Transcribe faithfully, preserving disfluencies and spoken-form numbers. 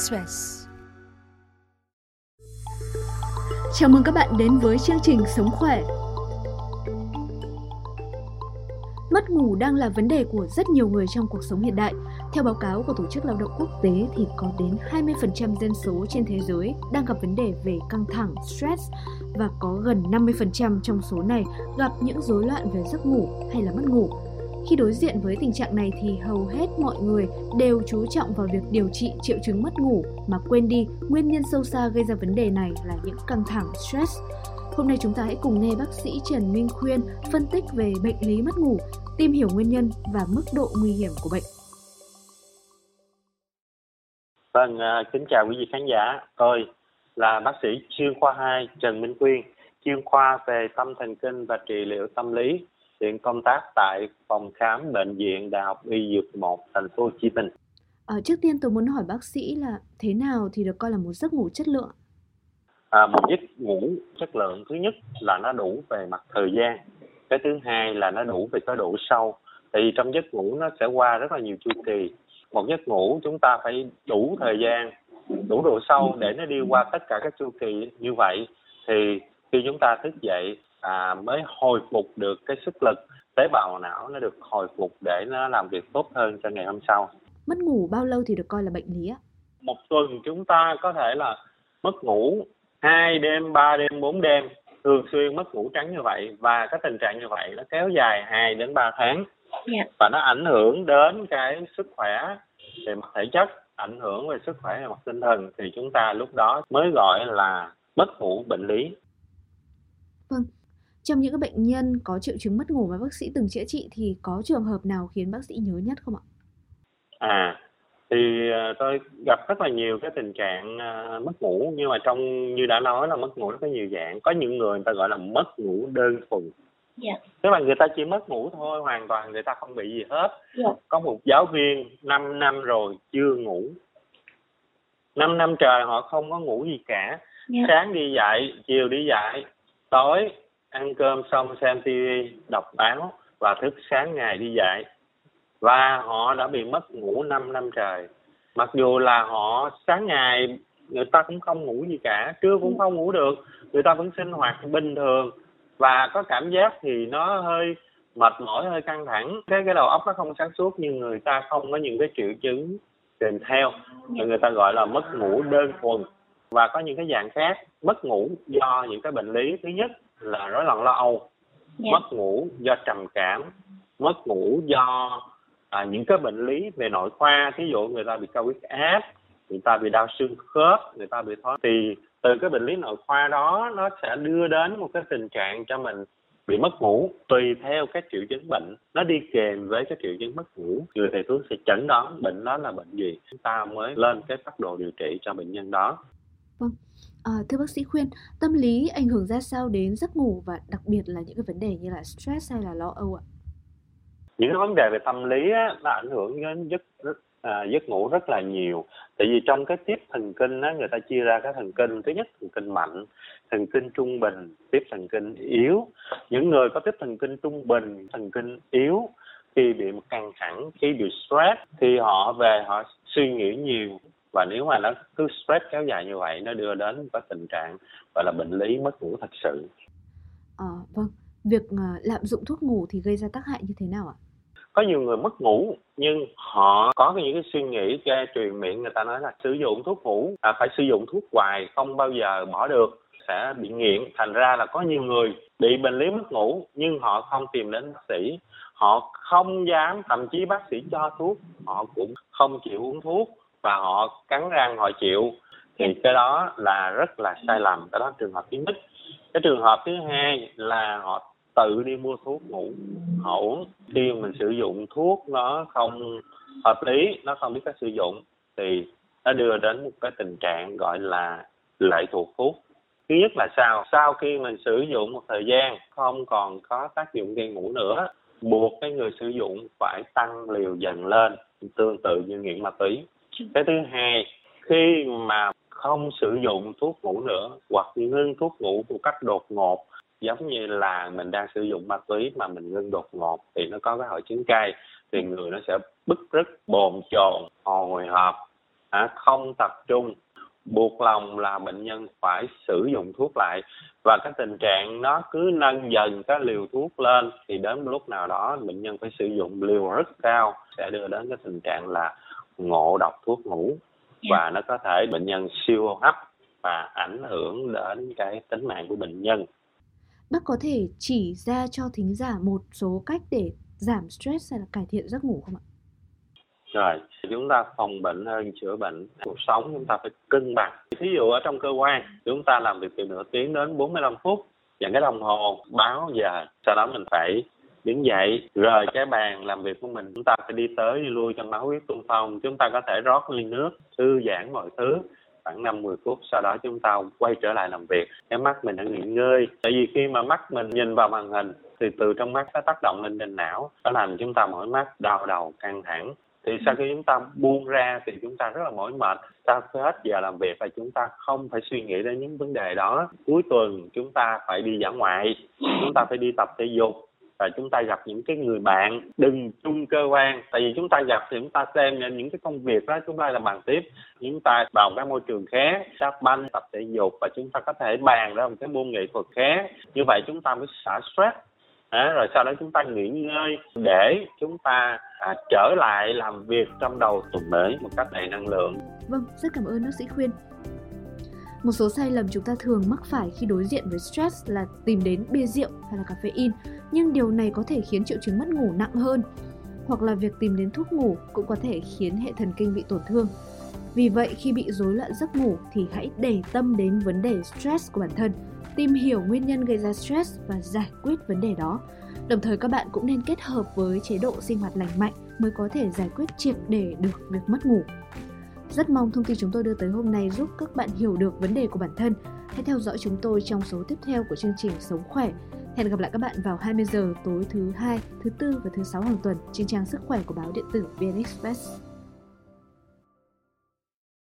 VnExpress. Chào mừng các bạn đến với chương trình Sống Khỏe. Mất ngủ đang là vấn đề của rất nhiều người trong cuộc sống hiện đại. Theo báo cáo của Tổ chức Lao động Quốc tế thì có đến hai mươi phần trăm dân số trên thế giới đang gặp vấn đề về căng thẳng, stress và có gần năm mươi phần trăm trong số này gặp những rối loạn về giấc ngủ hay là mất ngủ. Khi đối diện với tình trạng này thì hầu hết mọi người đều chú trọng vào việc điều trị triệu chứng mất ngủ mà quên đi nguyên nhân sâu xa gây ra vấn đề này là những căng thẳng, stress. Hôm nay chúng ta hãy cùng nghe bác sĩ Trần Minh Quyên phân tích về bệnh lý mất ngủ, tìm hiểu nguyên nhân và mức độ nguy hiểm của bệnh. Vâng, kính chào quý vị khán giả. Tôi là bác sĩ chuyên khoa hai Trần Minh Quyên, chuyên khoa về tâm thần kinh và trị liệu tâm lý, hiện công tác tại phòng khám bệnh viện Đại học Y Dược một, thành phố Hồ Chí Minh. À, trước tiên tôi muốn hỏi bác sĩ là thế nào thì được coi là một giấc ngủ chất lượng? À, một giấc ngủ chất lượng thứ nhất là nó đủ về mặt thời gian, cái thứ hai là nó đủ về cái độ sâu. Tại vì trong giấc ngủ nó sẽ qua rất là nhiều chu kỳ. Một giấc ngủ chúng ta phải đủ thời gian, đủ độ sâu để nó đi qua tất cả các chu kỳ như vậy thì khi chúng ta thức dậy à, mới hồi phục được cái sức lực, tế bào não nó được hồi phục để nó làm việc tốt hơn cho ngày hôm sau. Mất ngủ bao lâu thì được coi là bệnh lý ạ? Một tuần chúng ta có thể là mất ngủ hai đêm, ba đêm, bốn đêm, thường xuyên mất ngủ trắng như vậy, và cái tình trạng như vậy nó kéo dài hai đến ba tháng và nó ảnh hưởng đến cái sức khỏe về mặt thể chất, ảnh hưởng về sức khỏe về mặt tinh thần, thì chúng ta lúc đó mới gọi là mất ngủ bệnh lý. Vâng, trong những bệnh nhân có triệu chứng mất ngủ mà bác sĩ từng chữa trị thì có trường hợp nào khiến bác sĩ nhớ nhất không ạ? À, thì tôi gặp rất là nhiều cái tình trạng mất ngủ, nhưng mà trong như đã nói là mất ngủ nó có nhiều dạng. Có những người người ta gọi là mất ngủ đơn thuần. Yeah. Tức là người ta chỉ mất ngủ thôi, hoàn toàn người ta không bị gì hết. Yeah. Có một giáo viên năm năm rồi chưa ngủ. năm năm trời họ không có ngủ gì cả. Yeah. Sáng đi dạy, chiều đi dạy, tối ăn cơm xong xem ti vi, đọc báo và thức sáng ngày đi dạy. Và họ đã bị mất ngủ năm năm trời. Mặc dù là họ sáng ngày người ta cũng không ngủ gì cả, trưa cũng không ngủ được, người ta vẫn sinh hoạt bình thường. Và có cảm giác thì nó hơi mệt mỏi, hơi căng thẳng, cái cái đầu óc nó không sáng suốt, nhưng người ta không có những cái triệu chứng kèm theo. Người ta gọi là mất ngủ đơn thuần. Và có những cái dạng khác, mất ngủ do những cái bệnh lý. Thứ nhất là rối loạn lo âu, yeah. mất ngủ do trầm cảm, mất ngủ do à, những cái bệnh lý về nội khoa, thí dụ người ta bị cao huyết áp, người ta bị đau xương khớp, người ta bị thoái. Thì từ cái bệnh lý nội khoa đó nó sẽ đưa đến một cái tình trạng cho mình bị mất ngủ. Tùy theo các triệu chứng bệnh, nó đi kèm với cái triệu chứng mất ngủ, người thầy thuốc sẽ chẩn đoán bệnh đó là bệnh gì, chúng ta mới lên cái phác đồ điều trị cho bệnh nhân đó. Vâng, à, thưa bác sĩ Khuyên, tâm lý ảnh hưởng ra sao đến giấc ngủ và đặc biệt là những cái vấn đề như là stress hay là lo âu ạ? Những vấn đề về tâm lý á, nó ảnh hưởng đến giấc à, giấc ngủ rất là nhiều. Tại vì trong cái tiếp thần kinh á, người ta chia ra cái thần kinh, thứ nhất thần kinh mạnh, thần kinh trung bình, tiếp thần kinh yếu. Những người có tiếp thần kinh trung bình, thần kinh yếu khi bị căng thẳng, khi bị stress thì họ về họ suy nghĩ nhiều. Và nếu mà nó cứ stress kéo dài như vậy, nó đưa đến cái tình trạng gọi là bệnh lý mất ngủ thật sự. À, vâng, việc uh, lạm dụng thuốc ngủ thì gây ra tác hại như thế nào ạ? Có nhiều người mất ngủ nhưng họ có những cái suy nghĩ cái truyền miệng, người ta nói là sử dụng thuốc ngủ à, phải sử dụng thuốc hoài, không bao giờ bỏ được, sẽ bị nghiện. Thành ra là có nhiều người bị bệnh lý mất ngủ nhưng họ không tìm đến bác sĩ, họ không dám, thậm chí bác sĩ cho thuốc họ cũng không chịu uống thuốc và họ cắn răng họ chịu. Thì cái đó là rất là sai lầm, cái đó là trường hợp thứ nhất. Cái trường hợp thứ hai là họ tự đi mua thuốc ngủ họ uống. Khi mình sử dụng thuốc nó không hợp lý, nó không biết cách sử dụng thì nó đưa đến một cái tình trạng gọi là lệ thuộc thuốc. Thứ nhất là sao? Sau khi mình sử dụng một thời gian không còn có tác dụng gây ngủ nữa, buộc cái người sử dụng phải tăng liều dần lên, tương tự như nghiện ma túy. Cái thứ hai, khi mà không sử dụng thuốc ngủ nữa hoặc ngưng thuốc ngủ một cách đột ngột, giống như là mình đang sử dụng ma túy mà mình ngưng đột ngột thì nó có cái hội chứng cai, thì người nó sẽ bứt rứt, bồn chồn, hồi hộp, à, không tập trung, buộc lòng là bệnh nhân phải sử dụng thuốc lại, và cái tình trạng nó cứ nâng dần cái liều thuốc lên thì đến lúc nào đó bệnh nhân phải sử dụng liều rất cao, sẽ đưa đến cái tình trạng là ngộ độc thuốc ngủ, và nó có thể bệnh nhân siêu hô hấp và ảnh hưởng đến cái tính mạng của bệnh nhân. Bác có thể chỉ ra cho thính giả một số cách để giảm stress hay là cải thiện giấc ngủ không ạ? Rồi, chúng ta phòng bệnh hơn chữa bệnh. Cuộc sống chúng ta phải cân bằng. Thí dụ ở trong cơ quan, chúng ta làm việc từ nửa tiếng đến bốn mươi lăm phút, dặn cái đồng hồ báo giờ. Sau đó mình phải đứng dậy, rời cái bàn làm việc của mình. Chúng ta phải đi tới, đi lui cho máu huyết tuôn phong. Chúng ta có thể rót ly nước, thư giãn mọi thứ. Khoảng năm đến mười phút sau đó chúng ta quay trở lại làm việc. Cái mắt mình đã nghỉ ngơi. Tại vì khi mà mắt mình nhìn vào màn hình thì từ trong mắt nó tác động lên trên não. Nó làm chúng ta mỏi mắt, đau đầu, căng thẳng. Thì sau khi chúng ta buông ra thì chúng ta rất là mỏi mệt. Sau hết giờ làm việc và chúng ta không phải suy nghĩ đến những vấn đề đó. Cuối tuần chúng ta phải đi dã ngoại, chúng ta phải đi tập thể dục, và chúng ta gặp những cái người bạn đừng chung cơ quan. Tại vì chúng ta gặp thì chúng ta xem nên những cái công việc đó chúng ta làm bàn tiếp. Chúng ta vào các môi trường khác, đá banh, tập thể dục, và chúng ta có thể bàn ra một cái môn nghệ thuật khác. Như vậy chúng ta mới xả stress. À, rồi sau đó chúng ta nghỉ ngơi để chúng ta à, trở lại làm việc trong đầu tuần mới một cách đầy năng lượng. Vâng, rất cảm ơn bác sĩ Quyên. Một số sai lầm chúng ta thường mắc phải khi đối diện với stress là tìm đến bia rượu hay là caffeine, nhưng điều này có thể khiến triệu chứng mất ngủ nặng hơn, hoặc là việc tìm đến thuốc ngủ cũng có thể khiến hệ thần kinh bị tổn thương. Vì vậy, khi bị rối loạn giấc ngủ thì hãy để tâm đến vấn đề stress của bản thân, tìm hiểu nguyên nhân gây ra stress và giải quyết vấn đề đó. Đồng thời các bạn cũng nên kết hợp với chế độ sinh hoạt lành mạnh mới có thể giải quyết triệt để được việc mất ngủ. Rất mong thông tin chúng tôi đưa tới hôm nay giúp các bạn hiểu được vấn đề của bản thân. Hãy theo dõi chúng tôi trong số tiếp theo của chương trình Sống Khỏe. Hẹn gặp lại các bạn vào hai mươi giờ tối thứ hai, thứ tư và thứ sáu hàng tuần trên trang Sức Khỏe của báo điện tử VnExpress.